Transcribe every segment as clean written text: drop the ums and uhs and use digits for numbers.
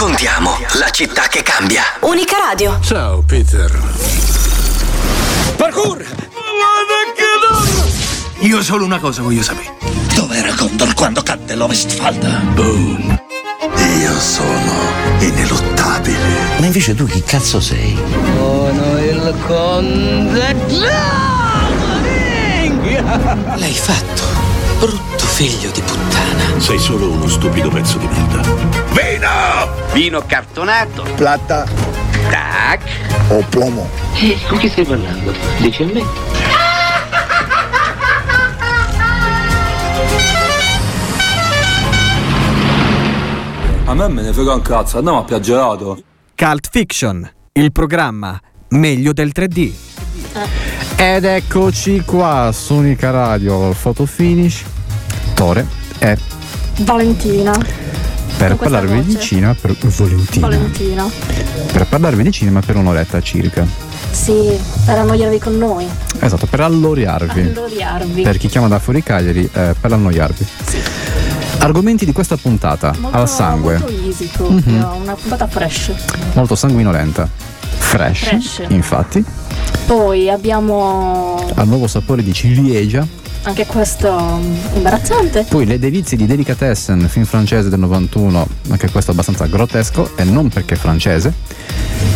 raccontiamo la città che cambia. Unica Radio. Ciao Peter. Parkour! Io solo una cosa voglio sapere. Dov'era Condor quando cadde l'Ovestfalda? Boom. Io sono ineluttabile. Ma invece tu chi cazzo sei? Sono il Conde. L'hai fatto, brutto figlio di puttana. Sei solo uno stupido pezzo di merda. Vino! Vino cartonato. Plata. Tac. O plomo. E con chi stai parlando? Dici a me? A me ne frega un cazzo, andiamo a piaggerato. Cult Fiction, il programma meglio del 3D. Ed eccoci qua su Unica Radio, Photo Finish, Tore e Valentina. Per parlarvi di cinema, per Valentina. Per parlarvi di cinema per un'oretta circa. Sì, per annoiarvi con noi. Esatto, per alloriarvi. Per chi chiama da fuori Cagliari, per annoiarvi. Sì. Argomenti di questa puntata molto, al sangue. Molto easy proprio, una puntata fresh. Molto sanguinolenta. Fresh. Infatti. Poi abbiamo al nuovo sapore di ciliegia. Anche questo imbarazzante. Poi le delizie di Delicatessen, film francese del 91, anche questo abbastanza grottesco e non perché francese.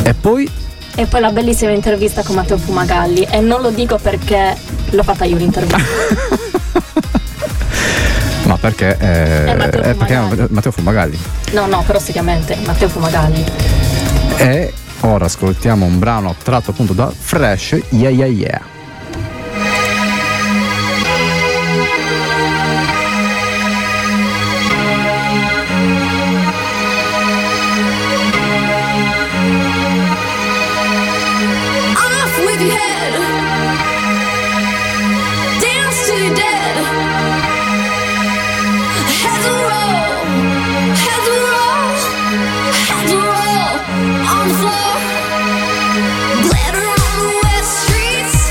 E poi la bellissima intervista con Matteo Fumagalli, e non lo dico perché l'ho fatta io l'intervista. Perché è Matteo Fumagalli. No, però seriamente Matteo Fumagalli. E ora ascoltiamo un brano tratto appunto da Fresh, Yeah Yeah Yeah. On the floor, glitter on the wet streets.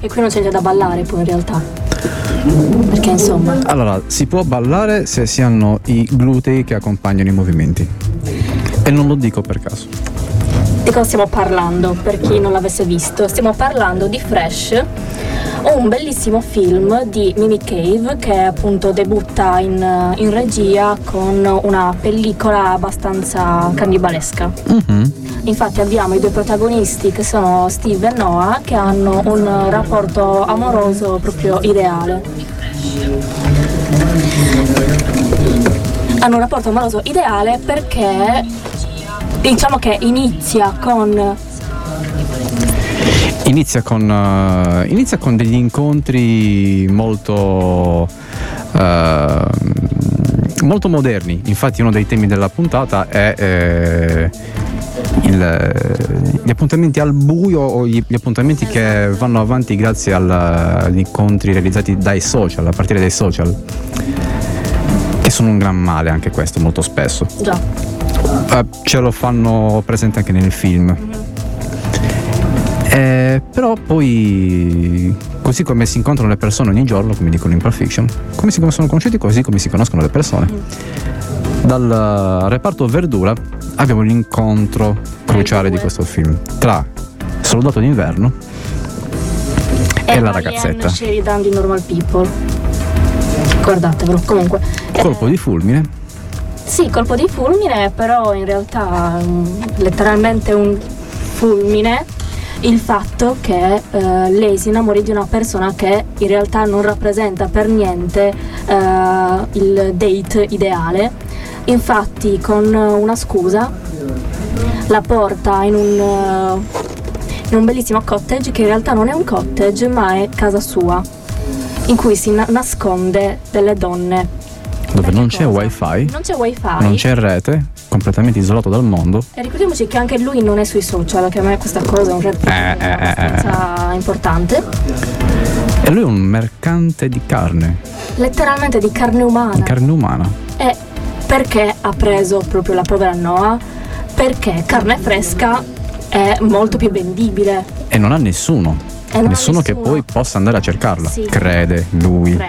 E qui non c'è da ballare poi in realtà, perché insomma allora si può ballare se si hanno i glutei che accompagnano i movimenti, e non lo dico per caso. Di cosa stiamo parlando? Per chi non l'avesse visto, stiamo parlando di Fresh, un bellissimo film di Mimi Cave che appunto debutta in regia con una pellicola abbastanza cannibalesca. Mm-hmm. Infatti abbiamo i due protagonisti che sono Steve e Noah, che hanno un rapporto amoroso proprio ideale. Hanno un rapporto amoroso ideale perché diciamo che inizia con degli incontri molto moderni. Infatti uno dei temi della puntata è gli appuntamenti al buio, o gli appuntamenti che vanno avanti grazie agli incontri realizzati dai social, a partire dai social, che sono un gran male anche questo molto spesso. Già. Ce lo fanno presente anche nel film. Però poi, così come si incontrano le persone ogni giorno, come dicono in Pulp Fiction, come si sono conosciuti, così come si conoscono le persone. Dal reparto verdura abbiamo l'incontro cruciale di questo film tra Soldato d'inverno e la ragazzetta Sheridan di Normal People. Ricordatevelo. Comunque colpo di fulmine. Sì, colpo di fulmine, però in realtà letteralmente un fulmine. Il fatto che lei si innamori di una persona che in realtà non rappresenta per niente il date ideale. Infatti con una scusa la porta in un bellissimo cottage che in realtà non è un cottage ma è casa sua, in cui si nasconde delle donne, dove non c'è wifi, non c'è rete, completamente isolato dal mondo. E ricordiamoci che anche lui non è sui social, che a me questa cosa è un red flag abbastanza importante. E lui è un mercante di carne, letteralmente di carne umana. E perché ha preso proprio la povera Noah? Perché carne fresca è molto più vendibile. E non ha nessuno che poi possa andare a cercarla. Sì. Crede lui.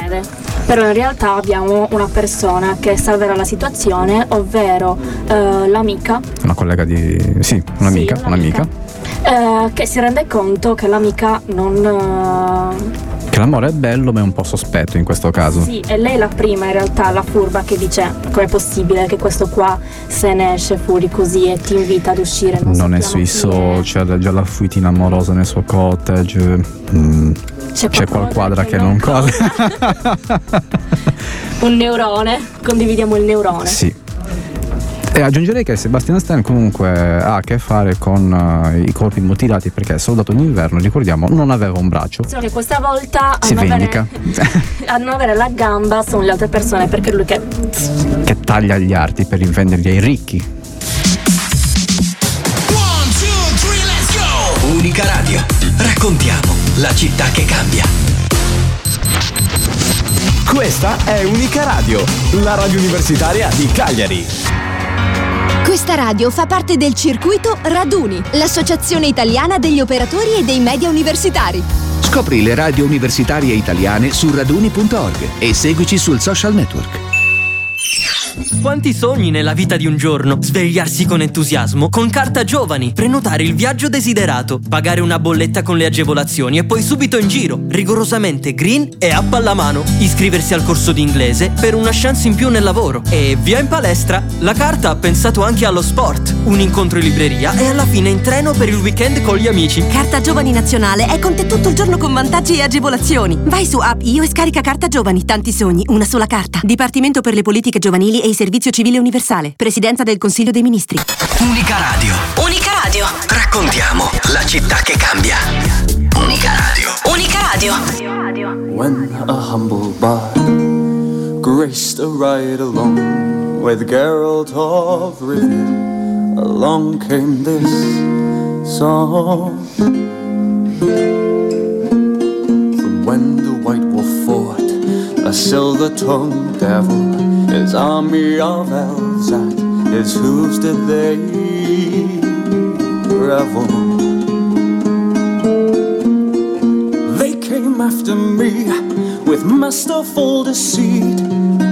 Però in realtà abbiamo una persona che salverà la situazione, ovvero l'amica, una collega di un'amica. Che si rende conto che l'amica che l'amore è bello ma è un po' sospetto in questo caso. Sì, e lei è la prima in realtà, la furba, che dice com'è possibile che questo qua se ne esce fuori così e ti invita ad uscire. Non è sui social, è già la fuitina amorosa nel suo cottage. C'è qualquadra che non colla. Un neurone, condividiamo il neurone. Sì. E aggiungerei che Sebastian Stan comunque ha a che fare con i corpi mutilati, perché Soldato d'inverno, ricordiamo, non aveva un braccio. Solo che questa volta a non avere la gamba sono le altre persone, perché lui che taglia gli arti per rivenderli ai ricchi. 1, 2, 3, let's go! Unica Radio, raccontiamo la città che cambia. Questa è Unica Radio, la radio universitaria di Cagliari. Questa radio fa parte del circuito Raduni, l'associazione italiana degli operatori e dei media universitari. Scopri le radio universitarie italiane su raduni.org e seguici sul social network. Quanti sogni nella vita di un giorno? Svegliarsi con entusiasmo con Carta Giovani, prenotare il viaggio desiderato, pagare una bolletta con le agevolazioni e poi subito in giro. Rigorosamente green e app alla mano. Iscriversi al corso di inglese per una chance in più nel lavoro e via in palestra. La Carta ha pensato anche allo sport, un incontro in libreria e alla fine in treno per il weekend con gli amici. Carta Giovani Nazionale è con te tutto il giorno con vantaggi e agevolazioni. Vai su app Io e scarica Carta Giovani. Tanti sogni, una sola carta. Dipartimento per le politiche giovanili e il Servizio Civile Universale. Presidenza del Consiglio dei Ministri. Unica Radio. Unica Radio. Raccontiamo la città che cambia. Unica Radio. Unica Radio. When a humble bar graced a ride along with Geralt of Rivia, along came this song. From when the White Wolf fought a silver-tongued devil, his army of elves at his hooves did they revel. after me with masterful deceit,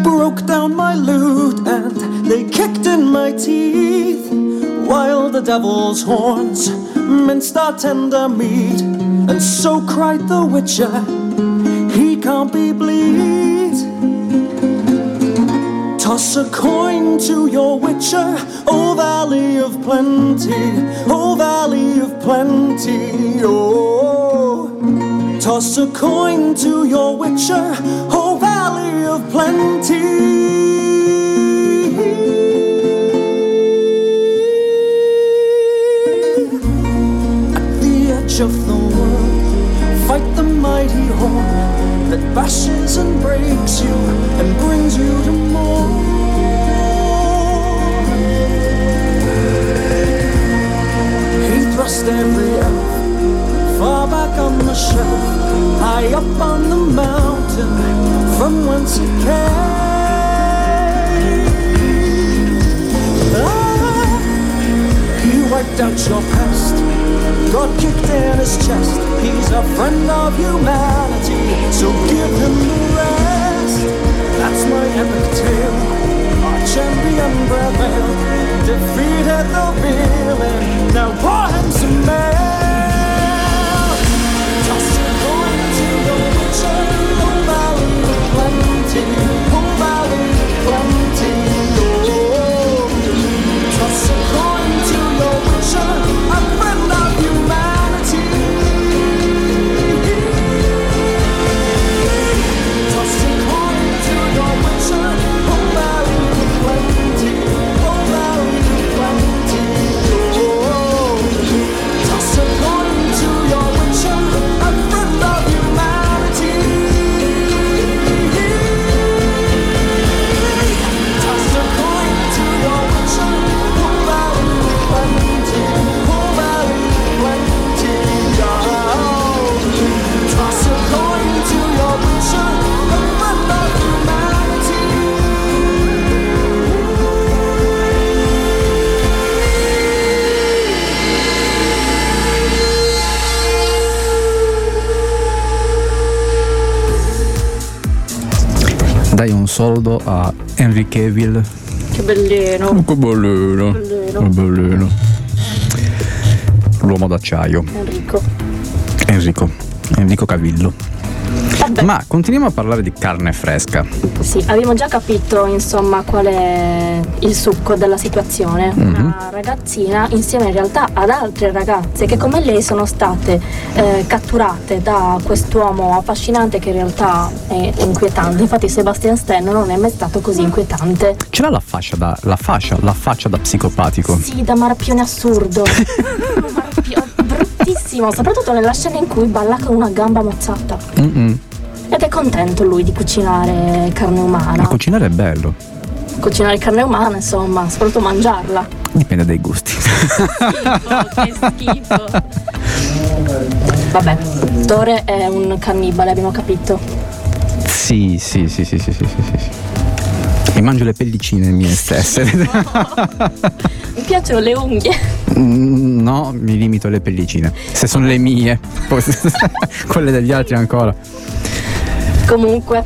broke down my lute and they kicked in my teeth, while the devil's horns minced our tender meat, and so cried the Witcher, he can't be bleed. Toss a coin to your Witcher, O Valley of Plenty, O Valley of Plenty, oh. Toss a coin to your Witcher, O Valley of Plenty. Of the world, fight the mighty horn that bashes and breaks you and brings you to more. He thrust every elf far back on the shelf, high up on the mountain from whence it came. Ah, he wiped out your past, got kicked in his chest. He's a friend of humanity, so give him the rest. That's my epic tale. Our champion prevailed, defeated the villain. Now pour him some ale. Toss a coin to the Witcher, O Valley of Plenty, O Valley of Plenty, oh. Toss a coin to the Witcher, a friend of un soldo a Henry Cavill, che bellino, che bellino, che bellino, l'uomo d'acciaio Enrico Cavillo. Vabbè. Ma continuiamo a parlare di carne fresca. Sì, abbiamo già capito insomma qual è il succo della situazione. Mm-hmm. Una ragazzina insieme in realtà ad altre ragazze che come lei sono state catturate da quest'uomo affascinante che in realtà è inquietante. Infatti Sebastian Stan non è mai stato così inquietante. Ce l'ha la faccia da psicopatico. Sì, da marpione assurdo. Bruttissimo, soprattutto nella scena in cui balla con una gamba mozzata. Mm-mm. Ed è contento lui di cucinare carne umana. Ma cucinare è bello. Cucinare carne umana, insomma, soprattutto mangiarla. Dipende dai gusti. Che schifo. Vabbè, Tore è un cannibale, abbiamo capito. Sì. E mangio le pellicine mie stesse. Mi piacciono le unghie. No, mi limito alle pellicine. Se sono le mie, quelle degli altri ancora. Comunque.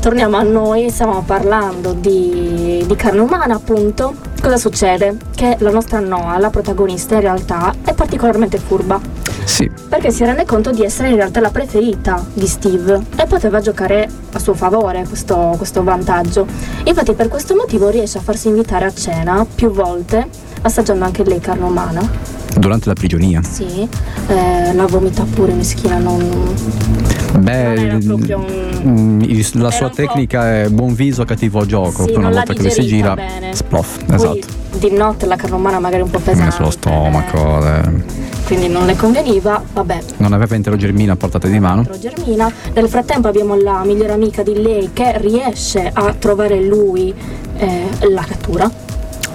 Torniamo a noi, stiamo parlando di carne umana, appunto. Cosa succede? Che la nostra Noa, la protagonista, in realtà è particolarmente furba. Sì. Perché si rende conto di essere in realtà la preferita di Steve e poteva giocare a suo favore questo vantaggio. Infatti per questo motivo riesce a farsi invitare a cena più volte, assaggiando anche lei carne umana. Durante la prigionia? Sì, la vomita pure, meschina, non... Beh, la sua tecnica è buon viso, cattivo gioco. Sì, una volta che lui si gira, bene. Sploff, esatto. Di notte la carne umana magari un po' pesante. Sullo stomaco, quindi non le conveniva, vabbè. Non aveva enterogermina a portata di mano. Nel frattempo abbiamo la migliore amica di lei che riesce a trovare lui, la cattura.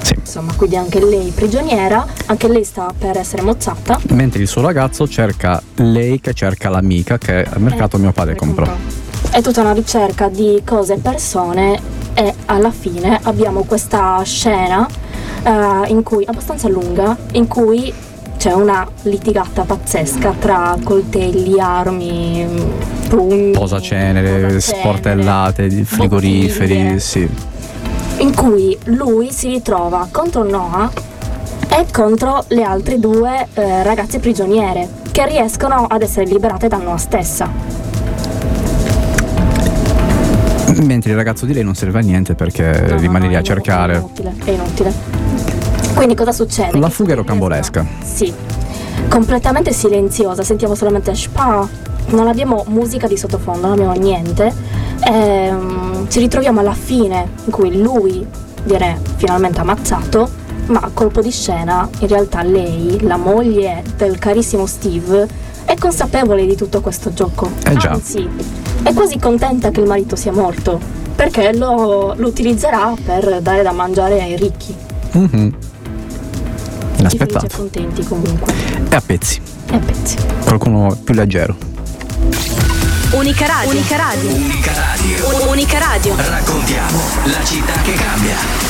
Sì. Insomma, quindi anche lei prigioniera, anche lei sta per essere mozzata. Mentre il suo ragazzo cerca lei che cerca l'amica che al mercato mio padre comprò. È tutta una ricerca di cose e persone e alla fine abbiamo questa scena in cui abbastanza lunga in cui c'è una litigata pazzesca tra coltelli, armi, pugni, posacenere, sportellate, frigoriferi, bottiglie, sì. In cui lui si ritrova contro Noah e contro le altre due ragazze prigioniere che riescono ad essere liberate da Noah stessa. Mentre il ragazzo di lei non serve a niente perché rimane lì a cercare. È inutile. Quindi cosa succede? La fuga è rocambolesca. Sì, completamente silenziosa, sentiamo solamente spa, non abbiamo musica di sottofondo, non abbiamo niente. Ci ritroviamo alla fine in cui lui viene finalmente ammazzato, ma colpo di scena in realtà lei, la moglie del carissimo Steve, è consapevole di tutto questo gioco. Già. Anzi, è quasi contenta che il marito sia morto perché lo utilizzerà per dare da mangiare ai ricchi. Mm-hmm. Inaspettato. Ci finisce contenti comunque. E a pezzi. Qualcuno più leggero. Unica Radio. Raccontiamo la città che cambia.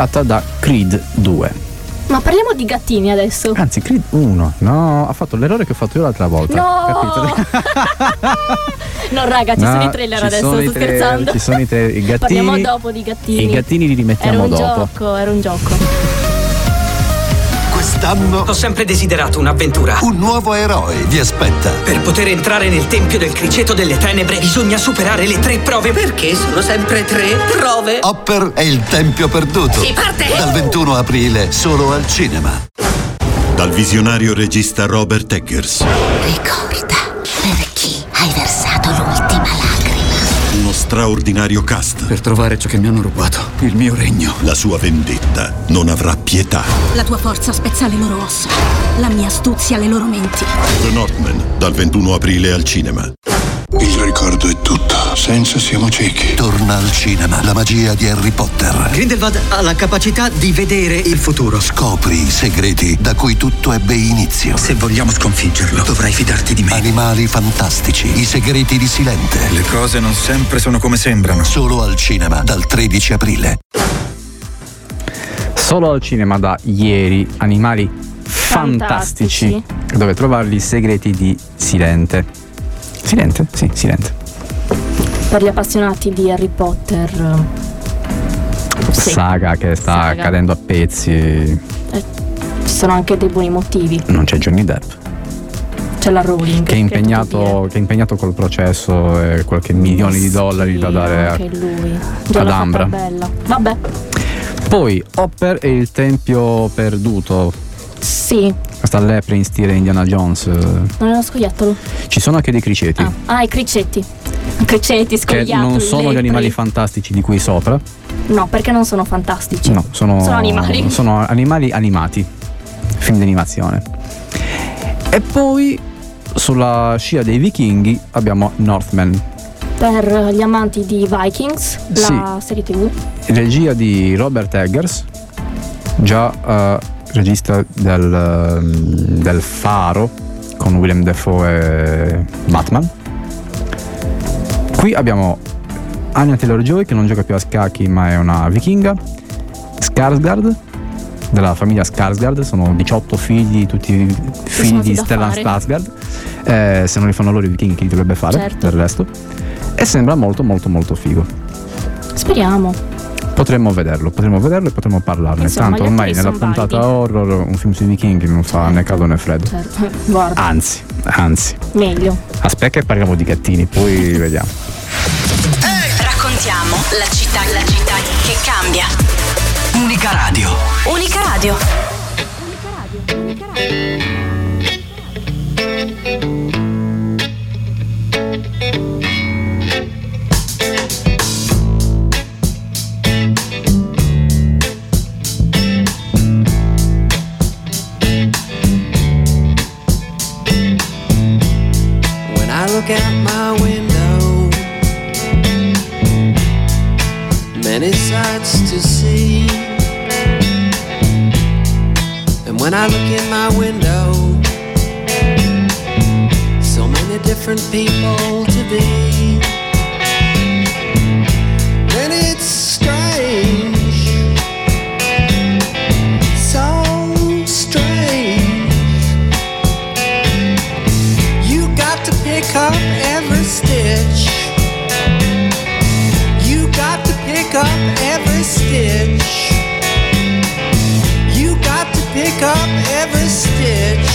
tratta da Creed 2. Ma parliamo di gattini adesso. Anzi, Creed 1. No, ha fatto l'errore che ho fatto io l'altra volta. No, no raga, ci sono i trailer adesso, sto scherzando. Ci sono i trailer, i gattini. Parliamo dopo di gattini. I gattini li rimettiamo dopo. Era un gioco. Quest'anno ho sempre desiderato un'avventura. Un nuovo eroe vi aspetta. Per poter entrare nel tempio del criceto delle tenebre bisogna superare le 3 prove. Perché sono sempre 3 prove? Hopper e il Tempio Perduto. Si parte! Dal 21 aprile solo al cinema. Dal visionario regista Robert Eggers. Ricorda per chi hai versato l'ultima lacrima. Uno straordinario cast. Per trovare ciò che mi hanno rubato, il mio regno. La sua vendetta non avrà pietà. La tua forza spezza le loro ossa, la mia astuzia le loro menti. The Northman, dal 21 aprile al cinema. Il ricordo è tutto, senza siamo ciechi. Torna al cinema la magia di Harry Potter. Grindelwald ha la capacità di vedere il futuro. Scopri i segreti da cui tutto ebbe inizio. Se vogliamo sconfiggerlo, dovrai fidarti di me. Animali fantastici, i segreti di Silente. Le cose non sempre sono come sembrano. Solo al cinema, dal 13 aprile. Solo al cinema da ieri, Animali fantastici. Dove trovarli i segreti di Silente. Silente? Sì, Silente. Per gli appassionati di Harry Potter, sì. Saga che sta cadendo a pezzi. Ci sono anche dei buoni motivi. Non c'è Johnny Depp. C'è la Rowling che è impegnato col processo e qualche milioni di dollari da dare anche lui. Ad Ambra. Vabbè. Poi Hopper e il Tempio Perduto. Sì. Sta Lepre in stile Indiana Jones. Non è uno scoiattolo. Ci sono anche dei criceti. Ah, i criceti. Criceti, scoiattoli. Che non sono gli animali fantastici di cui sopra. No, perché non sono fantastici. No, sono animali. Sono animali animati. Film di animazione. E poi sulla scia dei vichinghi abbiamo Northman. Per gli amanti di Vikings, la serie TV. Regia di Robert Eggers. Già regista del Faro con Willem Dafoe e Batman. Qui abbiamo Anya Taylor-Joy che non gioca più a scacchi ma è una vichinga. Skarsgard, della famiglia Skarsgard, sono 18 figli, tutti figli di Stellan Skarsgard. Se non li fanno loro i vichinghi chi li dovrebbe fare, certo. Del resto. E sembra molto molto molto figo. Speriamo. Potremmo vederlo e potremmo parlarne. Insomma, tanto ormai nella puntata horror un film sui vichinghi non fa né caldo né freddo. Certo. Guarda. Anzi. Meglio. Aspetta che parliamo di gattini, poi vediamo. Raccontiamo la città che cambia. Unica Radio. Look out my window, many sights to see. And when I look in my window, so many different people to be. Then it's strange. Up every stitch. You got to pick up every stitch. You got to pick up every stitch.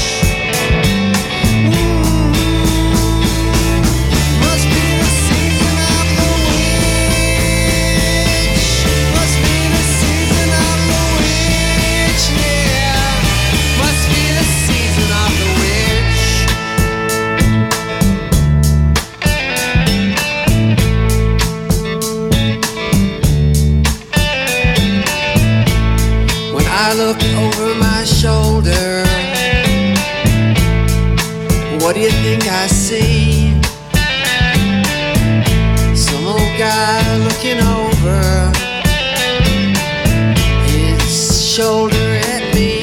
Look over my shoulder. What do you think I see? Some old guy looking over his shoulder at me.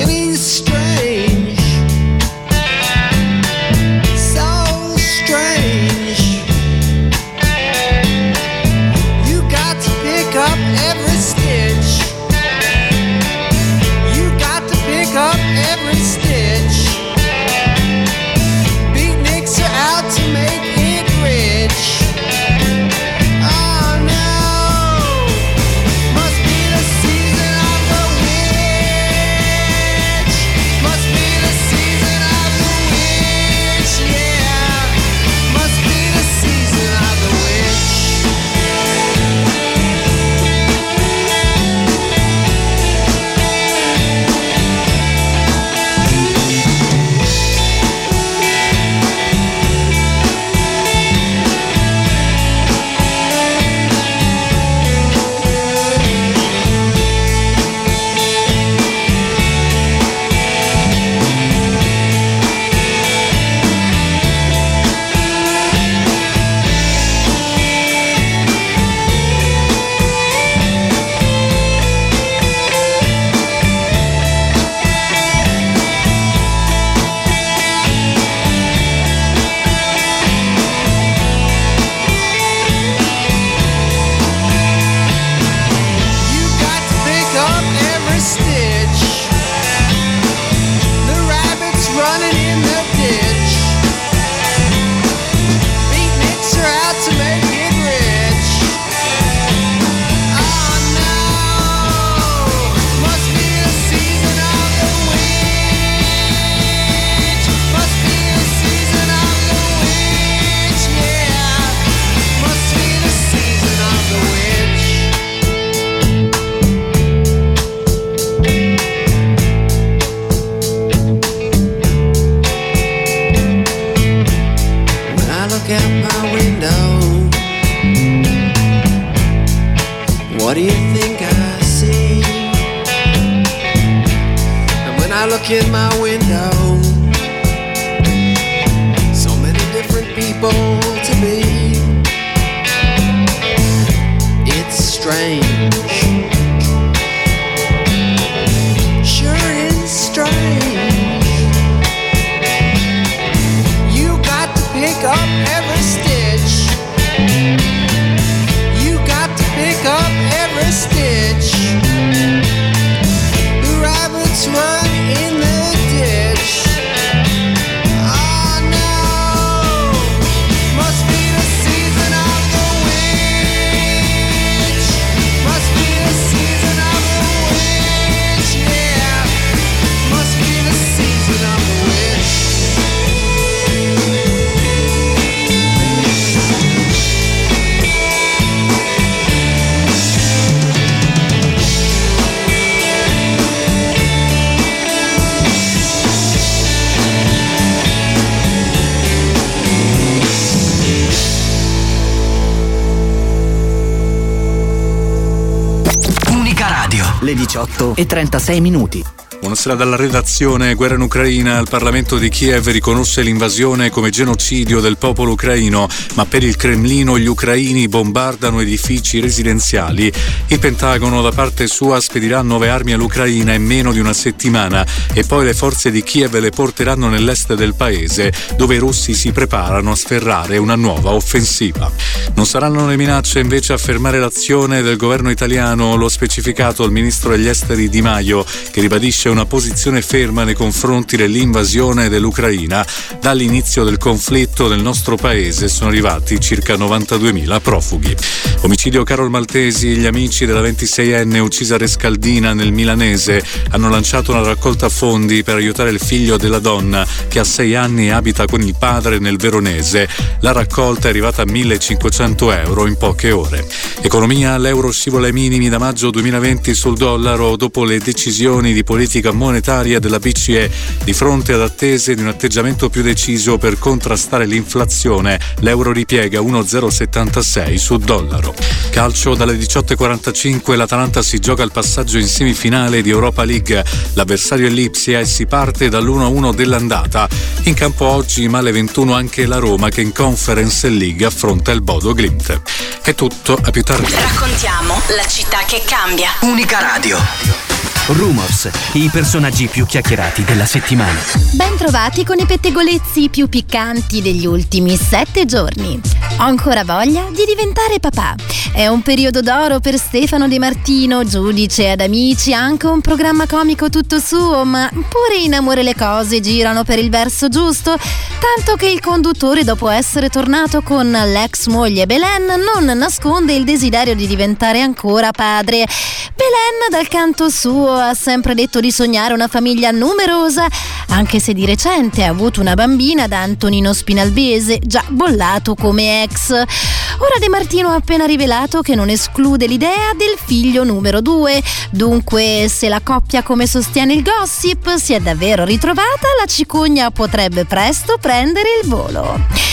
And he's strange, so strange. You got What do you think I see? And when I look in my window, so many different people to me. It's strange. Sure is strange. You got to pick up every stitch. You got to pick up every stitch. The rabbits run in the ditch. Oh no, must be the season of the witch. Must be the season of the witch, yeah. Must be the season of the witch. Le 18:36. Buonasera dalla redazione. Guerra in Ucraina. Il Parlamento di Kiev riconosce l'invasione come genocidio del popolo ucraino, ma per il Cremlino gli ucraini bombardano edifici residenziali. Il Pentagono da parte sua spedirà 9 armi all'Ucraina in meno di una settimana e poi le forze di Kiev le porteranno nell'est del paese, dove i russi si preparano a sferrare una nuova offensiva. Non saranno le minacce invece a fermare l'azione del governo italiano, lo ha specificato il ministro degli esteri Di Maio, che ribadisce una posizione ferma nei confronti dell'invasione dell'Ucraina. Dall'inizio del conflitto nel nostro paese sono arrivati circa 92.000 profughi. Omicidio Carol Maltesi. Gli amici della 26enne uccisa a Rescaldina nel Milanese hanno lanciato una raccolta fondi per aiutare il figlio della donna, che a 6 anni abita con il padre nel Veronese. La raccolta è arrivata a 1.500 euro in poche ore. Economia. L'euro scivola ai minimi da maggio 2020 sul dollaro dopo le decisioni di politica monetaria della BCE. Di fronte ad attese di un atteggiamento più deciso per contrastare l'inflazione, l'euro ripiega 1,076 su dollaro. Calcio. Dalle 18:45 l'Atalanta si gioca il passaggio in semifinale di Europa League. L'avversario è l'Ipsia e si parte dall'1-1 dell'andata. In campo oggi, ma alle 21, anche la Roma, che in Conference League affronta il Bodo Glimt. È tutto, a più tardi. Raccontiamo la città che cambia. Unica Radio. Rumors, i personaggi più chiacchierati della settimana. Ben trovati con i pettegolezzi più piccanti degli ultimi 7 giorni. Ho ancora voglia di diventare papà. È un periodo d'oro per Stefano De Martino, giudice ad Amici, anche un programma comico tutto suo, ma pure in Amore le cose girano per il verso giusto, tanto che il conduttore, dopo essere tornato con l'ex moglie Belen, non nasconde il desiderio di diventare ancora padre. Belen, dal canto suo, ha sempre detto di sognare una famiglia numerosa, anche se di recente ha avuto una bambina da Antonino Spinalbese, già bollato come ex. Ora De Martino ha appena rivelato che non esclude l'idea del figlio numero 2, dunque se la coppia, come sostiene il gossip, si è davvero ritrovata, la cicogna potrebbe presto prendere il volo.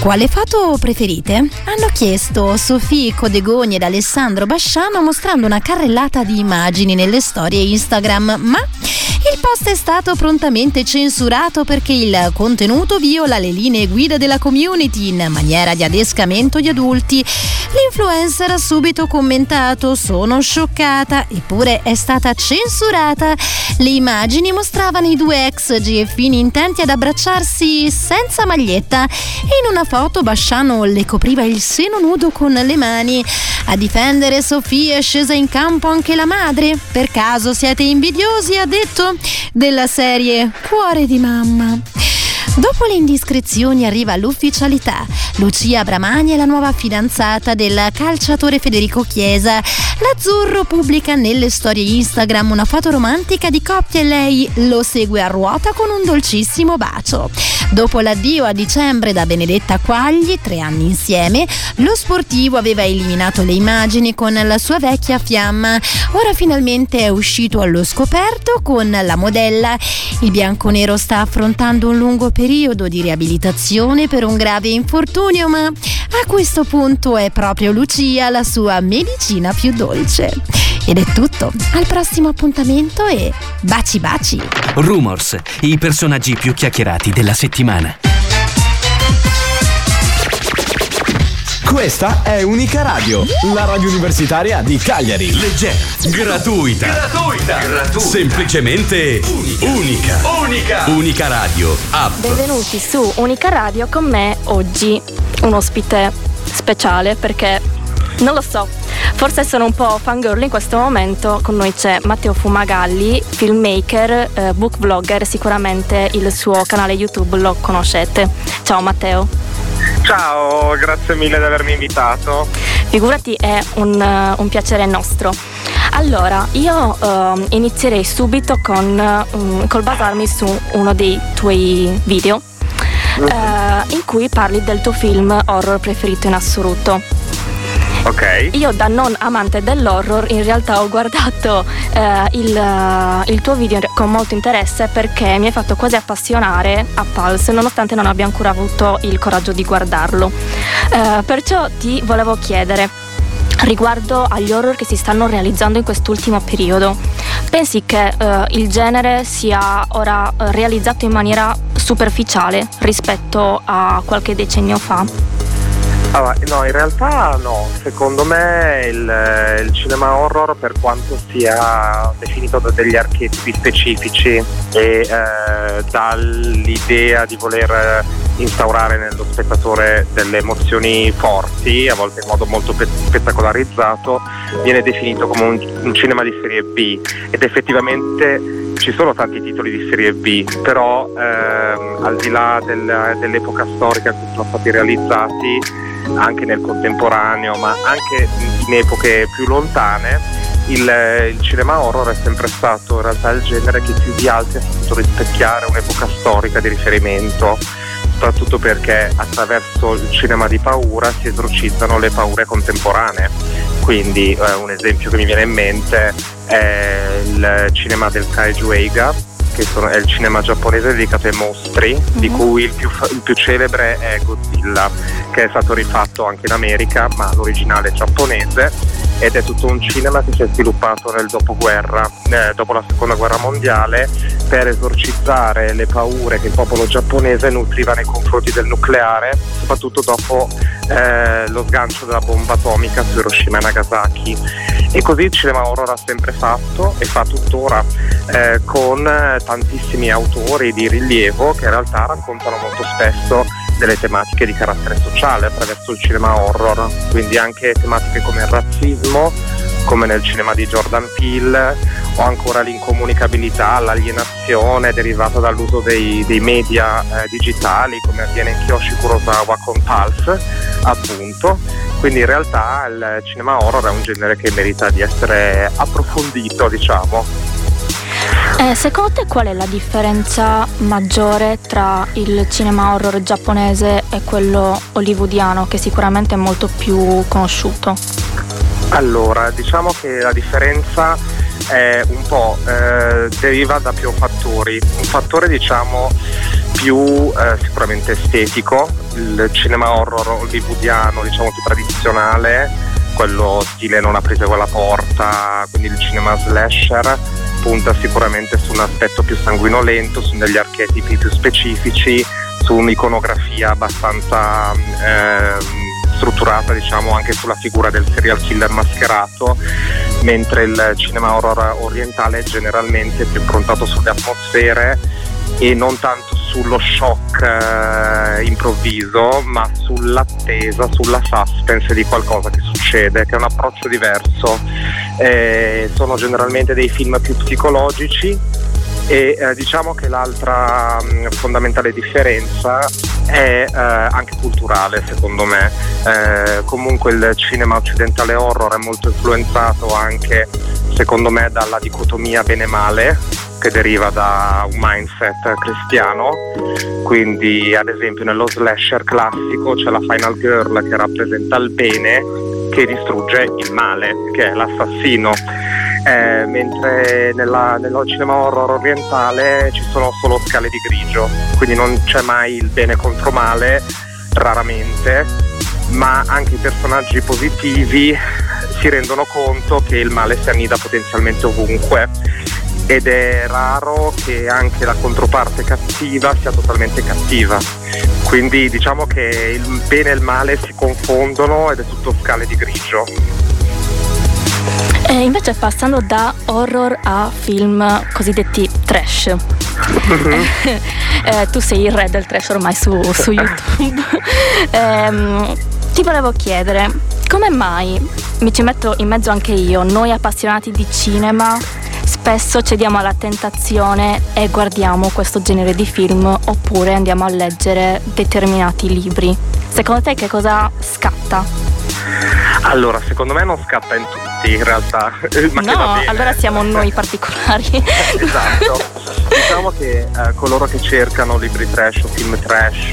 Quale foto preferite? Hanno chiesto Sophie Codegoni ed Alessandro Basciano, mostrando una carrellata di immagini nelle storie Instagram, ma il post è stato prontamente censurato perché il contenuto viola le linee guida della community in maniera di adescamento di adulti. L'influencer ha subito commentato: sono scioccata, eppure è stata censurata. Le immagini mostravano i 2 ex GFini intenti ad abbracciarsi senza maglietta, e in una foto Basciano le copriva il seno nudo con le mani. A difendere Sofia è scesa in campo anche la madre. Per caso siete invidiosi, ha detto, della serie Cuore di mamma. Dopo le indiscrezioni arriva l'ufficialità. Lucia Bramani è la nuova fidanzata del calciatore Federico Chiesa. L'azzurro pubblica nelle storie Instagram una foto romantica di coppia e lei lo segue a ruota con un dolcissimo bacio. Dopo l'addio a dicembre da Benedetta Quagli, 3 anni insieme, lo sportivo aveva eliminato le immagini con la sua vecchia fiamma. Ora finalmente è uscito allo scoperto con la modella. Il bianconero sta affrontando un lungo periodo di riabilitazione per un grave infortunio, ma A questo punto è proprio Lucia la sua medicina più dolce. Ed è tutto, al prossimo appuntamento e baci baci! Rumors, i personaggi più chiacchierati della settimana. Questa è Unica Radio, la radio universitaria di Cagliari. Leggera, gratuita, semplicemente unica. Unica Radio App. Benvenuti su Unica Radio, con me oggi un ospite speciale perché, non lo so, forse sono un po' fangirl in questo momento. Con noi c'è Matteo Fumagalli, filmmaker, book vlogger, sicuramente il suo canale YouTube lo conoscete. Ciao Matteo. Ciao, grazie mille di avermi invitato. Figurati, è un piacere nostro. Allora, io inizierei subito col basarmi su uno dei tuoi video in cui parli del tuo film horror preferito in assoluto. Ok. Io, da non amante dell'horror, in realtà ho guardato il tuo video con molto interesse, perché mi hai fatto quasi appassionare a Pulse, nonostante non abbia ancora avuto il coraggio di guardarlo. Perciò ti volevo chiedere riguardo agli horror che si stanno realizzando in quest'ultimo periodo. Pensi che il genere sia ora realizzato in maniera superficiale rispetto a qualche decennio fa? Allora, no, in realtà no, secondo me il cinema horror, per quanto sia definito da degli archetipi specifici e dall'idea di voler instaurare nello spettatore delle emozioni forti, a volte in modo molto spettacolarizzato, viene definito come un cinema di serie B, ed effettivamente ci sono tanti titoli di serie B, però al di là dell'epoca storica in cui sono stati realizzati, anche nel contemporaneo, ma anche in epoche più lontane, il cinema horror è sempre stato in realtà il genere che più di altri ha saputo rispecchiare un'epoca storica di riferimento, soprattutto perché attraverso il cinema di paura si esorcizzano le paure contemporanee. Quindi un esempio che mi viene in mente è il cinema del Kaiju Eiga, che è il cinema giapponese dedicato ai mostri, di cui il più celebre è Godzilla, che è stato rifatto anche in America, ma l'originale è giapponese, ed è tutto un cinema che si è sviluppato nel dopoguerra, dopo la seconda guerra mondiale, per esorcizzare le paure che il popolo giapponese nutriva nei confronti del nucleare, soprattutto dopo lo sgancio della bomba atomica su Hiroshima e Nagasaki. E così il cinema horror ha sempre fatto e fa tuttora, con tantissimi autori di rilievo che in realtà raccontano molto spesso delle tematiche di carattere sociale attraverso il cinema horror, quindi anche tematiche come il razzismo, come nel cinema di Jordan Peele, o ancora l'incomunicabilità, l'alienazione derivata dall'uso dei media digitali, come avviene in Kiyoshi Kurosawa con Pulse, appunto. Quindi in realtà il cinema horror è un genere che merita di essere approfondito, diciamo. Secondo te qual è la differenza maggiore tra il cinema horror giapponese e quello hollywoodiano, che sicuramente è molto più conosciuto? Allora, diciamo che la differenza è un po' deriva da più fattori. Un fattore, diciamo, più sicuramente estetico. Il cinema horror hollywoodiano, diciamo più tradizionale, quello stile Non aprite quella porta, quindi il cinema slasher, punta sicuramente su un aspetto più sanguinolento, su degli archetipi più specifici, su un'iconografia abbastanza strutturata, diciamo, anche sulla figura del serial killer mascherato, mentre il cinema horror orientale è generalmente più improntato sulle atmosfere e non tanto sullo shock improvviso, ma sull'attesa, sulla suspense di qualcosa che succede, che è un approccio diverso. Sono generalmente dei film più psicologici e diciamo che l'altra fondamentale differenza è anche culturale, secondo me. Comunque il cinema occidentale horror è molto influenzato anche, secondo me, dalla dicotomia bene-male, che deriva da un mindset cristiano. Quindi ad esempio nello slasher classico c'è la final girl, che rappresenta il bene che distrugge il male, che è l'assassino, mentre nel cinema horror orientale ci sono solo scale di grigio, quindi non c'è mai il bene contro male, raramente, ma anche i personaggi positivi si rendono conto che il male si annida potenzialmente ovunque ed è raro che anche la controparte cattiva sia totalmente cattiva, quindi diciamo che il bene e il male si confondono ed è tutto scale di grigio. E invece passando da horror a film cosiddetti trash, tu sei il re del trash ormai su YouTube. Ti volevo chiedere, come mai, mi ci metto in mezzo anche io, noi appassionati di cinema spesso cediamo alla tentazione e guardiamo questo genere di film oppure andiamo a leggere determinati libri? Secondo te che cosa scatta? Allora, secondo me non scatta in tutti in realtà. No, allora siamo noi particolari. Esatto. Diciamo che coloro che cercano libri trash o film trash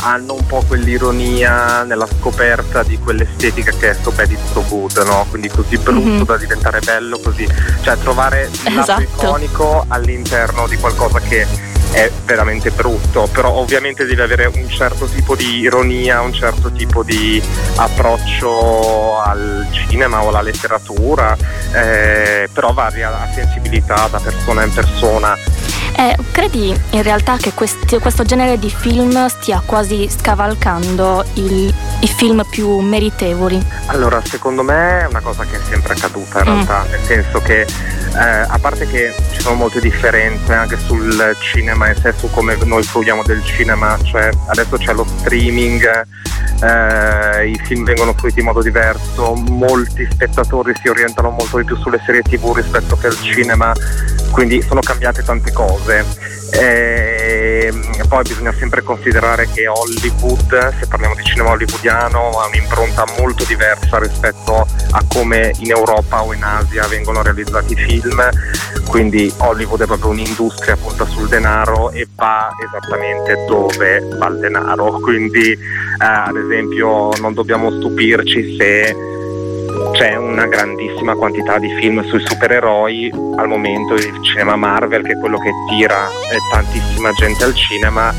hanno un po' quell'ironia nella scoperta di quell'estetica che è so bad it's so good, no? Quindi così brutto da diventare bello, così, cioè trovare il lato iconico all'interno di qualcosa che è veramente brutto, però ovviamente deve avere un certo tipo di ironia, un certo tipo di approccio al cinema o alla letteratura, però varia la sensibilità da persona in persona. Credi in realtà che questo genere di film stia quasi scavalcando i film più meritevoli? Allora, secondo me è una cosa che è sempre accaduta in realtà, nel senso che a parte che ci sono molte differenze anche sul cinema e su come noi fruiamo del cinema, cioè adesso c'è lo streaming, i film vengono fruiti in modo diverso, molti spettatori si orientano molto di più sulle serie TV rispetto che al cinema, quindi sono cambiate tante cose. Poi bisogna sempre considerare che Hollywood, se parliamo di cinema hollywoodiano, ha un'impronta molto diversa rispetto a come in Europa o in Asia vengono realizzati i film, quindi Hollywood è proprio un'industria, punta sul denaro e va esattamente dove va il denaro, quindi ad esempio non dobbiamo stupirci se c'è una grandissima quantità di film sui supereroi al momento, il cinema Marvel, che è quello che tira tantissima gente al cinema,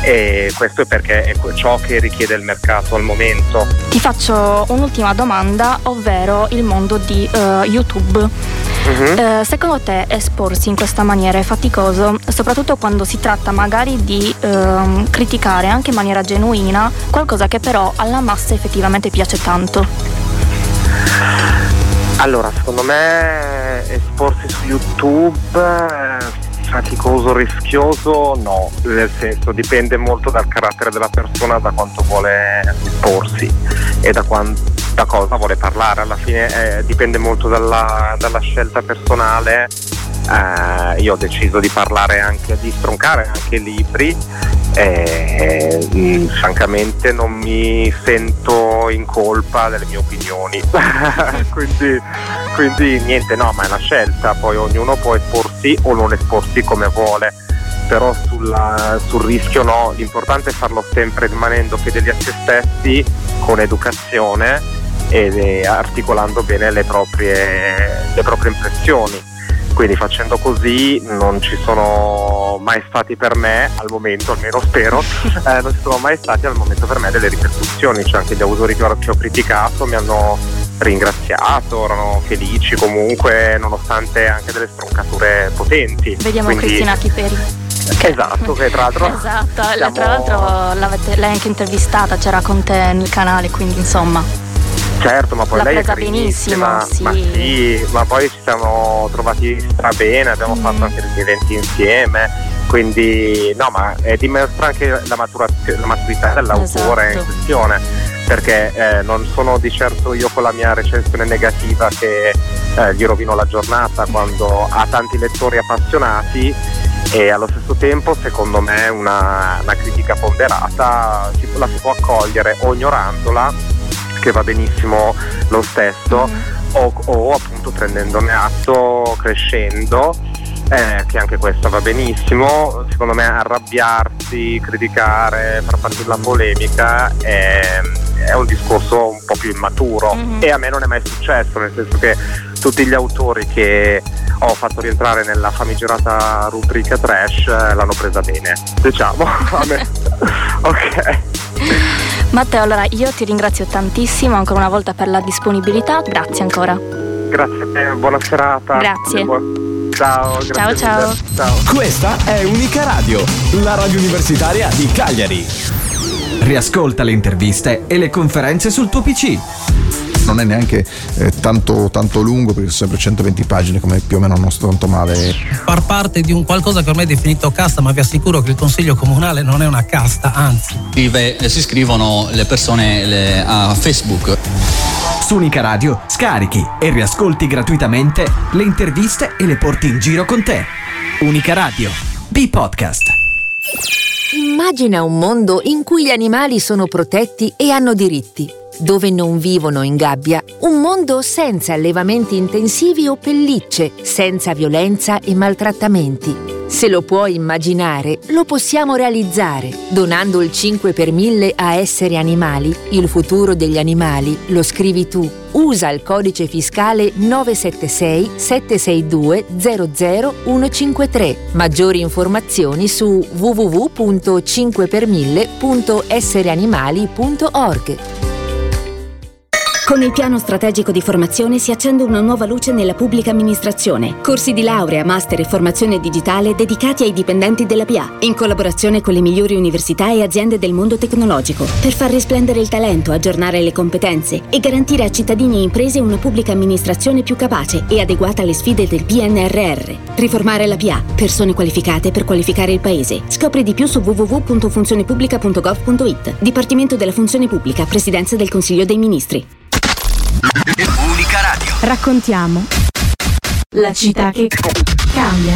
e questo è perché è ciò che richiede il mercato al momento. Ti faccio un'ultima domanda, ovvero il mondo di YouTube. Secondo te esporsi in questa maniera è faticoso, soprattutto quando si tratta magari di criticare anche in maniera genuina qualcosa che però alla massa effettivamente piace tanto? Allora, secondo me esporsi su YouTube faticoso, rischioso, no, nel senso dipende molto dal carattere della persona, da quanto vuole esporsi e da cosa vuole parlare. Alla fine dipende molto dalla scelta personale. Io ho deciso di parlare anche, di stroncare anche libri, francamente non mi sento in colpa delle mie opinioni. quindi niente, no, ma è una scelta, poi ognuno può esporsi o non esporsi come vuole, però sul rischio no, l'importante è farlo sempre rimanendo fedeli a se stessi, con educazione e articolando bene le proprie impressioni. Quindi facendo così non ci sono mai stati per me, al momento almeno spero, non ci sono mai stati al momento per me delle ripercussioni, cioè anche gli autori che ho criticato mi hanno ringraziato, erano felici comunque nonostante anche delle stroncature potenti. Vediamo quindi... Cristina Chiperi. Okay. Esatto, che tra l'altro l'hai anche intervistata, c'era con te nel canale, quindi insomma... Certo, ma poi lei è carinissima, sì. Ma poi ci siamo trovati strabene, abbiamo fatto anche degli eventi insieme, quindi no, ma dimostra anche la maturità dell'autore in questione, perché non sono di certo io con la mia recensione negativa che gli rovino la giornata quando ha tanti lettori appassionati, e allo stesso tempo secondo me una critica ponderata la si può accogliere o ignorandola, che va benissimo lo stesso, o appunto prendendone atto, crescendo, che anche questo va benissimo. Secondo me arrabbiarsi, criticare, far parte della polemica è un discorso un po' più immaturo, e a me non è mai successo, nel senso che tutti gli autori che ho fatto rientrare nella famigerata rubrica trash l'hanno presa bene, diciamo. Ok. Matteo, allora io ti ringrazio tantissimo ancora una volta per la disponibilità, grazie ancora. Grazie, buona serata. Grazie. Ciao, grazie. Ciao, ciao. Ciao. Questa è Unica Radio, la radio universitaria di Cagliari. Riascolta le interviste e le conferenze sul tuo PC. Non è neanche tanto lungo, perché sono sempre 120 pagine, come più o meno non sto tanto male. Far parte di un qualcosa che ormai è definito casta, ma vi assicuro che il consiglio comunale non è una casta, anzi. Si iscrivono le persone a Facebook. Su Unica Radio scarichi e riascolti gratuitamente le interviste e le porti in giro con te. Unica Radio, B-Podcast. Immagina un mondo in cui gli animali sono protetti e hanno diritti, dove non vivono in gabbia, un mondo senza allevamenti intensivi o pellicce, senza violenza e maltrattamenti. Se lo puoi immaginare, lo possiamo realizzare. Donando il 5 per 1000 a Essere Animali, il futuro degli animali lo scrivi tu. Usa il codice fiscale 976 762 00153. Maggiori informazioni su www.5per1000.essereanimali.org. Con il piano strategico di formazione si accende una nuova luce nella pubblica amministrazione. Corsi di laurea, master e formazione digitale dedicati ai dipendenti della PA, in collaborazione con le migliori università e aziende del mondo tecnologico, per far risplendere il talento, aggiornare le competenze e garantire a cittadini e imprese una pubblica amministrazione più capace e adeguata alle sfide del PNRR. Riformare la PA, persone qualificate per qualificare il paese. Scopri di più su www.funzionepubblica.gov.it. Dipartimento della Funzione Pubblica, Presidenza del Consiglio dei Ministri. Unica Radio. Raccontiamo la città che cambia.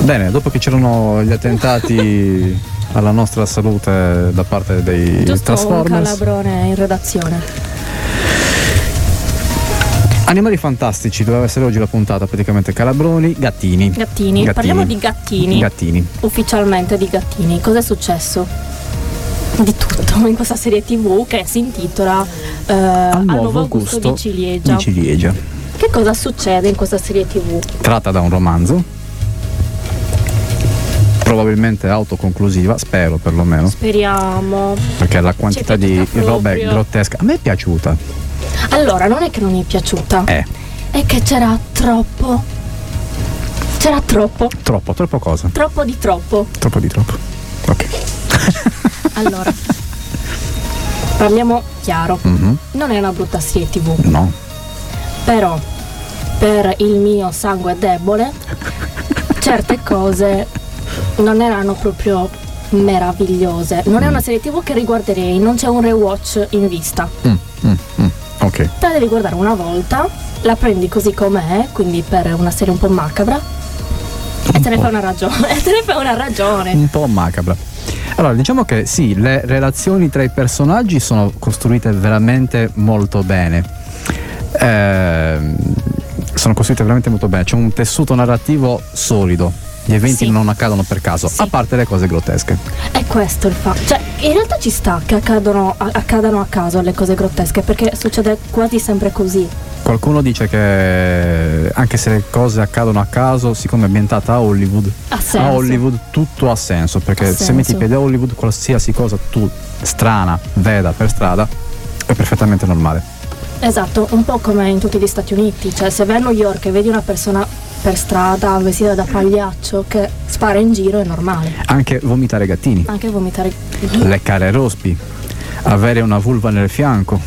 Bene, dopo che c'erano gli attentati alla nostra salute da parte dei Transformers, un calabrone in redazione. Animali fantastici doveva essere oggi la puntata, praticamente calabroni, gattini. Parliamo di gattini. Ufficialmente di gattini. Cos'è successo? Di tutto in questa serie TV che si intitola Al nuovo gusto di ciliegia. Che cosa succede in questa serie TV? Tratta da un romanzo, probabilmente autoconclusiva, spero perlomeno. Speriamo. Perché la quantità di robe grottesca a me è piaciuta. Allora, non è che non mi è piaciuta, è che c'era troppo. Troppo cosa? Troppo di troppo. Ok. Allora, parliamo chiaro, non è una brutta serie TV. No. Però, per il mio sangue debole, certe cose non erano proprio meravigliose. Non è una serie TV che riguarderei, non c'è un rewatch in vista. Ok. Te la devi guardare una volta, la prendi così com'è, quindi per una serie un po' macabra, e te ne fai una ragione. Un po' macabra. Allora, diciamo che sì, le relazioni tra i personaggi sono costruite veramente molto bene. C'è un tessuto narrativo solido. Gli eventi non accadono per caso, a parte le cose grottesche. È questo il fatto. Cioè, in realtà ci sta che accadano a caso le cose grottesche, perché succede quasi sempre così. Qualcuno dice che anche se le cose accadono a caso, siccome è ambientata a Hollywood, tutto ha senso, perché se metti i piedi a Hollywood, qualsiasi cosa tu strana veda per strada è perfettamente normale. Esatto, un po' come in tutti gli Stati Uniti, cioè se vai a New York e vedi una persona per strada vestita da pagliaccio che spara in giro è normale. Anche vomitare gattini. Leccare rospi. Avere una vulva nel fianco.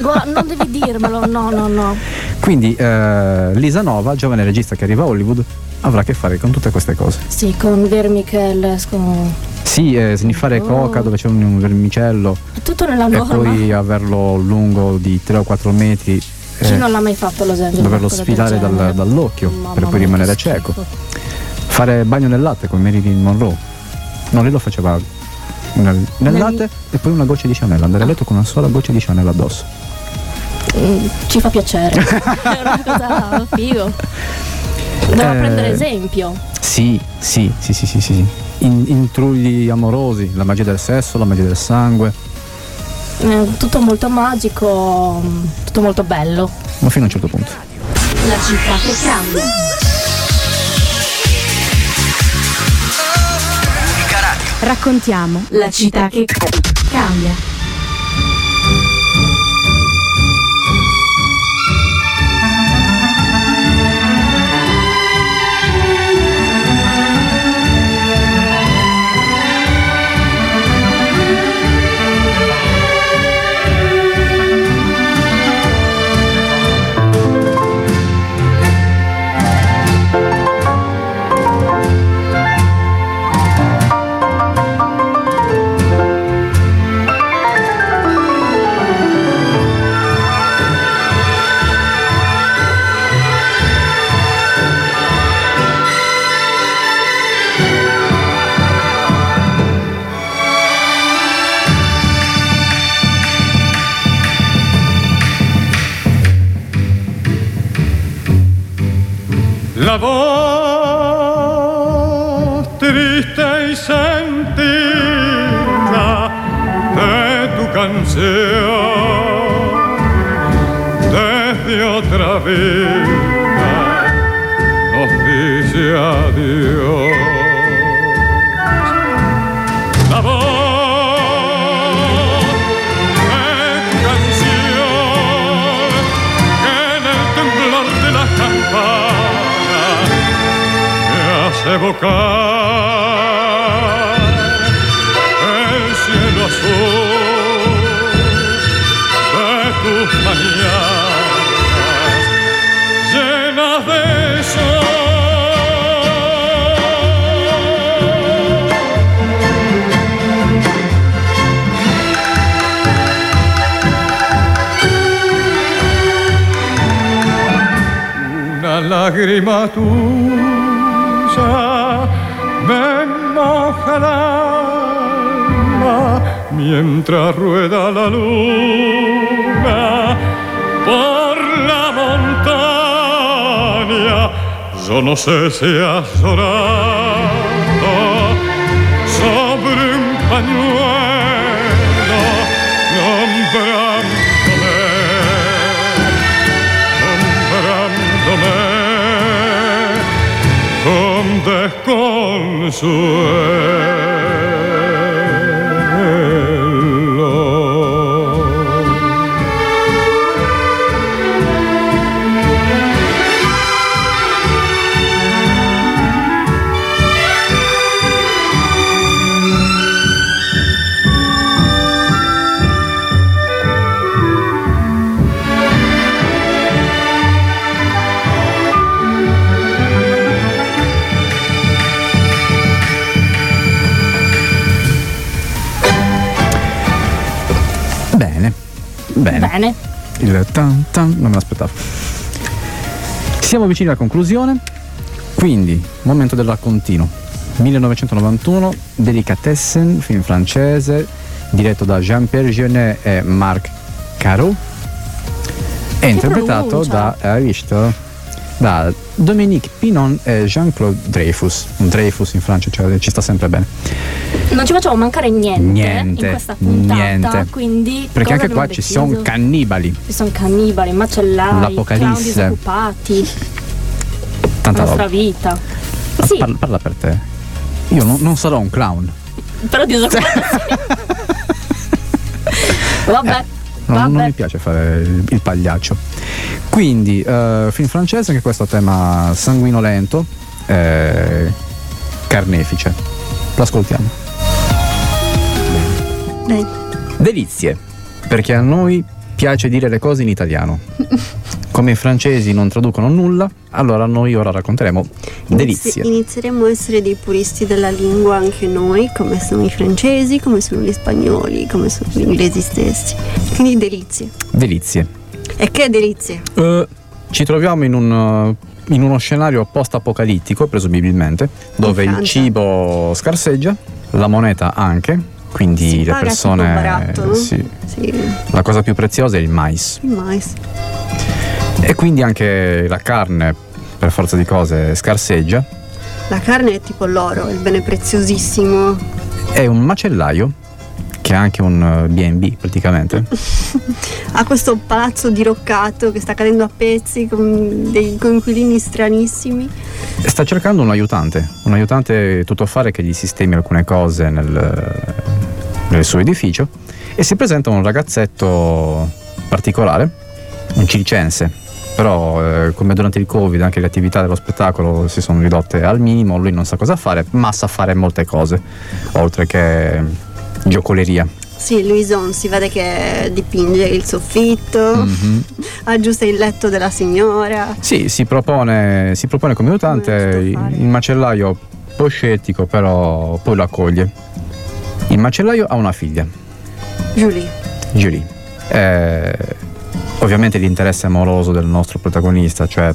Guarda, non devi dirmelo, no. Quindi Lisa Nova, giovane regista che arriva a Hollywood, avrà a che fare con tutte queste cose. Sì, con vermicelli, sniffare coca dove c'è un vermicello. È tutto nella norma. E poi averlo lungo di 3 o 4 metri. Chi non l'ha mai fatto a Los Angeles? Doverlo sfilare dall'occhio per poi rimanere cieco. Fare bagno nel latte con Marilyn Monroe. No, lei lo faceva nel latte e poi una goccia di Chanel, andare a letto con una sola goccia di Chanel addosso. Ci fa piacere. È una cosa figo. Dobbiamo prendere esempio. Sì. Intrugli amorosi, la magia del sesso, la magia del sangue. Tutto molto magico, tutto molto bello. Ma fino a un certo punto. La città che cambia. Raccontiamo la città che cambia. La voz triste y sentida de tu canción desde otra vida nos dice adiós. La voz de tu canción que en el temblor de las campanas evocar el cielo azul de tus mañanas llenas de sol. Una lágrima tú me moja el alma mientras rueda la luna por la montaña. Yo no sé si has llorado sobre un pañuelo nombrándome con desconsuelo. Bene. Il tan tan non me l'aspettavo. Siamo vicini alla conclusione, quindi momento del raccontino. 1991, Delicatessen, film francese diretto da Jean-Pierre Jeunet e Marc Caro, è interpretato da Dominique Pinon e Jean-Claude Dreyfus. Dreyfus in Francia, cioè, ci sta sempre bene. Non ci facciamo mancare niente in questa puntata, quindi perché anche qua deciso? ci sono cannibali, macellai, l'apocalisse, disoccupati, tanta nostra roba. Vita sì. Parla per te, io non sarò un clown, però disoccupazione. Vabbè. Non mi piace fare il pagliaccio. Quindi film francese, anche questo tema sanguinolento, carnefice. L'ascoltiamo. Bene. Delizie, perché a noi piace dire le cose in italiano. Come i francesi non traducono nulla, allora noi ora racconteremo delizie. Inizieremo a essere dei puristi della lingua anche noi, come sono i francesi, come sono gli spagnoli, come sono gli inglesi stessi. Quindi delizie. E che delizie? Ci troviamo in uno scenario post-apocalittico, presumibilmente, dove il cibo scarseggia, la moneta anche. Quindi si le persone baratto, sì. La cosa più preziosa è il mais e quindi anche la carne per forza di cose scarseggia. La carne è tipo l'oro, il bene preziosissimo. È un macellaio che è anche un B&B praticamente, ha questo palazzo diroccato che sta cadendo a pezzi con dei coinquilini stranissimi. Sta cercando un aiutante tuttofare che gli sistemi alcune cose nel suo edificio, e si presenta un ragazzetto particolare, un circense. Però come durante il Covid anche le attività dello spettacolo si sono ridotte al minimo, lui non sa cosa fare, ma sa fare molte cose, oltre che giocoleria. Sì, Luison, si vede che dipinge il soffitto, mm-hmm. aggiusta il letto della signora. Sì, si propone come aiutante, il macellaio un po' scettico, però poi lo accoglie. Il macellaio ha una figlia. Julie. Ovviamente l'interesse amoroso del nostro protagonista, cioè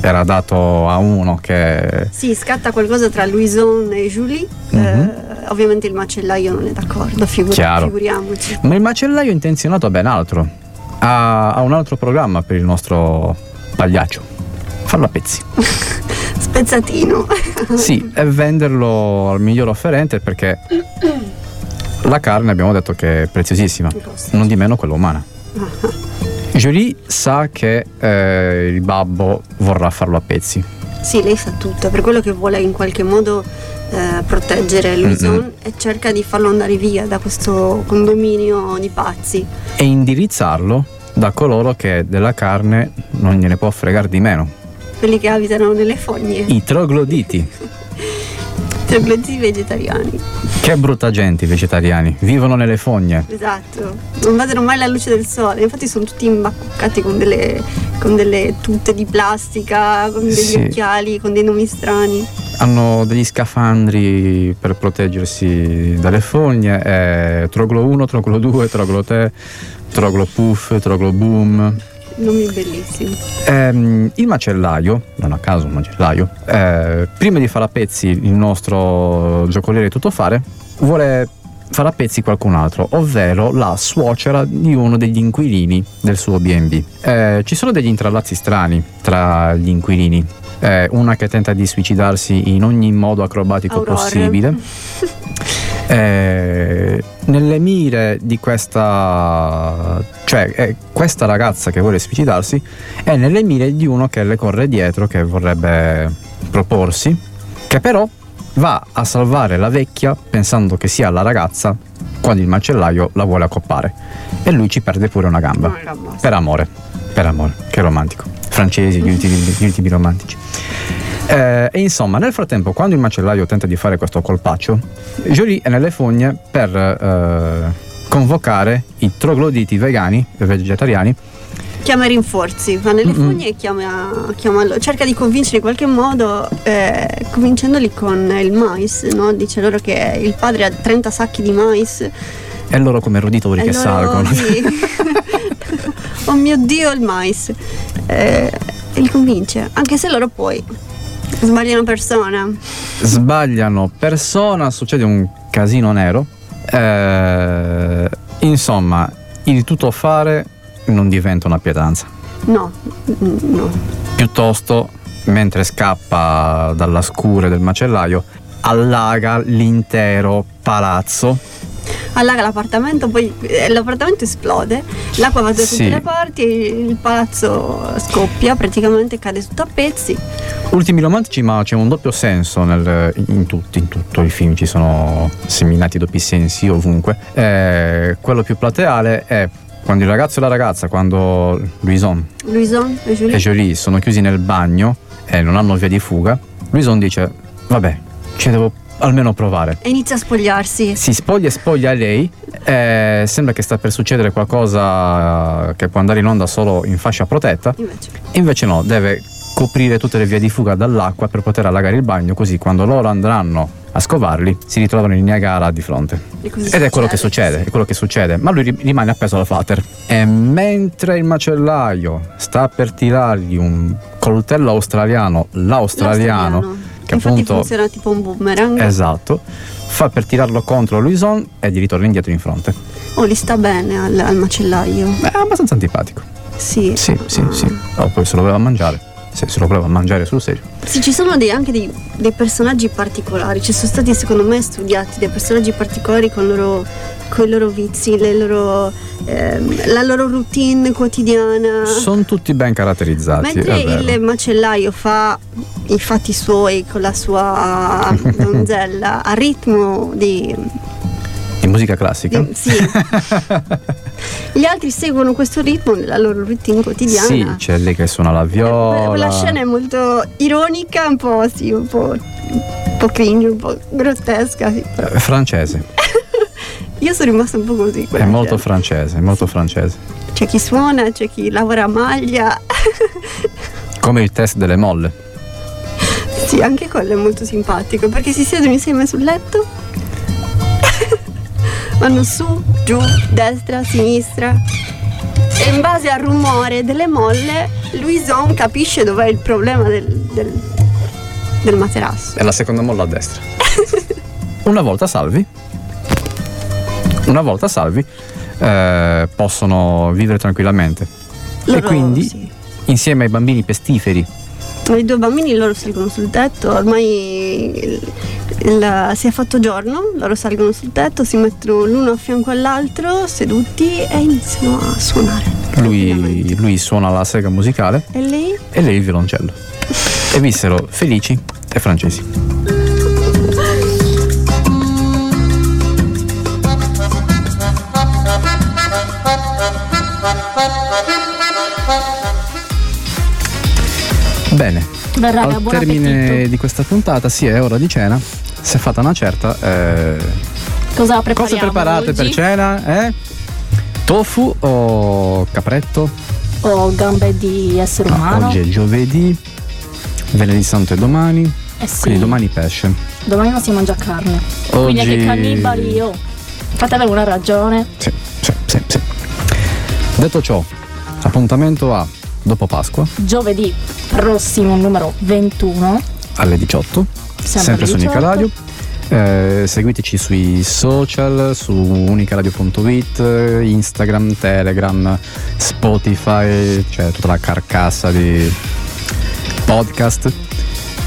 era dato a uno che... Sì, scatta qualcosa tra Luison e Julie, mm-hmm. Ovviamente il macellaio non è d'accordo, figuriamoci. Ma il macellaio è intenzionato a ben altro, ha un altro programma per il nostro pagliaccio, farlo a pezzi. Spezzatino. Sì, e venderlo al miglior offerente, perché la carne abbiamo detto che è preziosissima, non di meno quella umana. Julie sa che il babbo vorrà farlo a pezzi. Sì, lei sa tutto, per quello che vuole in qualche modo proteggere Luison, mm-hmm. e cerca di farlo andare via da questo condominio di pazzi e indirizzarlo da coloro che della carne non gliene può fregare di meno, quelli che abitano nelle fogne, i trogloditi. Trogloditi vegetariani. Che brutta gente i vegetariani, vivono nelle fogne. Esatto, non vedono mai la luce del sole, infatti sono tutti imbacuccati con delle tute di plastica, con degli occhiali, con dei nomi strani. Hanno degli scafandri per proteggersi dalle fogne, Troglo 1, Troglo 2, Troglo 3, Troglo Puff, Troglo Boom. Nomi bellissimi. Il macellaio, non a caso un macellaio, prima di fare a pezzi il nostro giocoliere tuttofare, vuole fare a pezzi qualcun altro, ovvero la suocera di uno degli inquilini del suo B&B. Ci sono degli intrallazzi strani tra gli inquilini, una che tenta di suicidarsi in ogni modo acrobatico possibile. Nelle mire di questa, questa ragazza che vuole suicidarsi è nelle mire di uno che le corre dietro, che vorrebbe proporsi, che però va a salvare la vecchia pensando che sia la ragazza, quando il macellaio la vuole accoppare, e lui ci perde pure una gamba per amore. Che romantico, francesi gli ultimi romantici. E insomma, nel frattempo, quando il macellaio tenta di fare questo colpaccio, Julie è nelle fogne per convocare i trogloditi vegani e vegetariani. Chiama rinforzi, va nelle fogne e chiama, cerca di convincere in qualche modo, convincendoli con il mais, no? Dice loro che il padre ha 30 sacchi di mais. E loro come roditori che salgono. Sì. Oh mio Dio, il mais! E li convince, anche se loro poi sbagliano persona, succede un casino nero. Insomma, il tuttofare non diventa una pietanza. No. Piuttosto, mentre scappa dalla scure del macellaio, allaga l'intero palazzo. Allaga l'appartamento, poi l'appartamento esplode, l'acqua va da tutte le parti, il palazzo scoppia, praticamente cade tutto a pezzi. Ultimi romantici, ma c'è un doppio senso in tutto i film, ci sono seminati doppi sensi ovunque. Quello più plateale è quando il ragazzo e la ragazza, quando Luison e Julie sono chiusi nel bagno e non hanno via di fuga, Luison dice vabbè, ci devo almeno provare, e inizia a spogliarsi. Si spoglia e spoglia lei, sembra che sta per succedere qualcosa che può andare in onda solo in fascia protetta, invece no, deve coprire tutte le vie di fuga dall'acqua per poter allagare il bagno, così quando loro andranno a scovarli si ritrovano in Niagara di fronte. Ed è quello che succede, sì. È quello che succede, ma lui rimane appeso alla flatter, e mentre il macellaio sta per tirargli un coltello australiano, l'australiano che infatti appunto funziona tipo un boomerang, esatto, fa per tirarlo contro Luison e gli ritorna indietro in fronte. Li sta bene al macellaio, è abbastanza antipatico. Sì. Poi se lo voleva mangiare. se lo prova a mangiare sul serio. Sì, ci sono anche dei personaggi particolari, ci sono stati secondo me studiati dei personaggi particolari con i loro vizi, la loro routine quotidiana. Sono tutti ben caratterizzati. Mentre il macellaio fa i fatti suoi con la sua donzella a ritmo di musica classica. Sì. Gli altri seguono questo ritmo nella loro routine quotidiana. Sì, c'è lei che suona la viola. La scena è molto ironica, un po' cringe, un po' grottesca. Sì. Francese. Io sono rimasta un po' così. È molto francese, molto francese. C'è chi suona, c'è chi lavora a maglia. Come il test delle molle. Sì, anche quello è molto simpatico, perché si siedono insieme sul letto. Vanno su, giù, destra, sinistra e in base al rumore delle molle Luison capisce dov'è il problema del materasso. È la seconda molla a destra. Una volta salvi possono vivere tranquillamente loro, e quindi sì, insieme ai bambini pestiferi. I due bambini loro salgono sul tetto, ormai si è fatto giorno, loro salgono sul tetto, si mettono l'uno a fianco all'altro, seduti, e iniziano a suonare. Lui suona la sega musicale e lei il violoncello. E vissero felici e francesi. Bene, raga, al termine di questa puntata, sì, è ora di cena. Si è fatta una certa. Cosa preparate oggi per cena? Tofu o capretto? O gambe di essere umano? Oggi è giovedì, venerdì santo è domani. Sì. Quindi domani pesce. Domani non si mangia carne. Oggi... Quindi che cannibali io. Fate avere una ragione. Sì. Detto ciò, appuntamento a dopo Pasqua, giovedì prossimo, numero 21 alle 18, sempre su Unica Radio. Seguiteci sui social, su unicaradio.it, Instagram, Telegram, Spotify, cioè tutta la carcassa di podcast.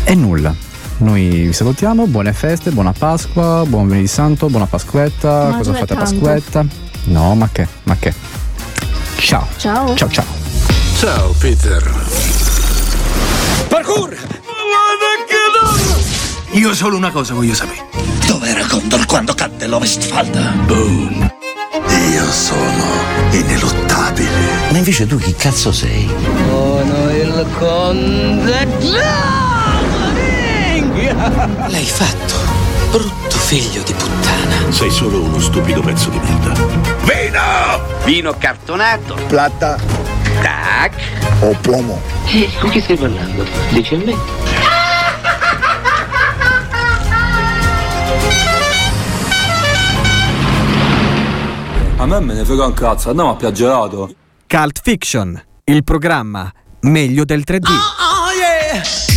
E nulla, noi vi salutiamo, buone feste, buona Pasqua, buon venerdì santo, buona Pasquetta. Ma cosa fate a Pasquetta? No, ma che? Ciao. Ciao Peter. Parkour! Io solo una cosa voglio sapere. Dov'era Condor quando cadde l'Ovestfalda? Boom. Io sono ineluttabile. Ma invece tu chi cazzo sei? Sono il Condor. L'hai fatto, brutto figlio di puttana. Sei solo uno stupido pezzo di merda. Vino! Vino cartonato. Plata. Tac. O plomo. Con chi stai parlando? Dici a me. A me ne frega un cazzo, andiamo a piaggerato. Cult Fiction, il programma meglio del 3D. Oh, yeah.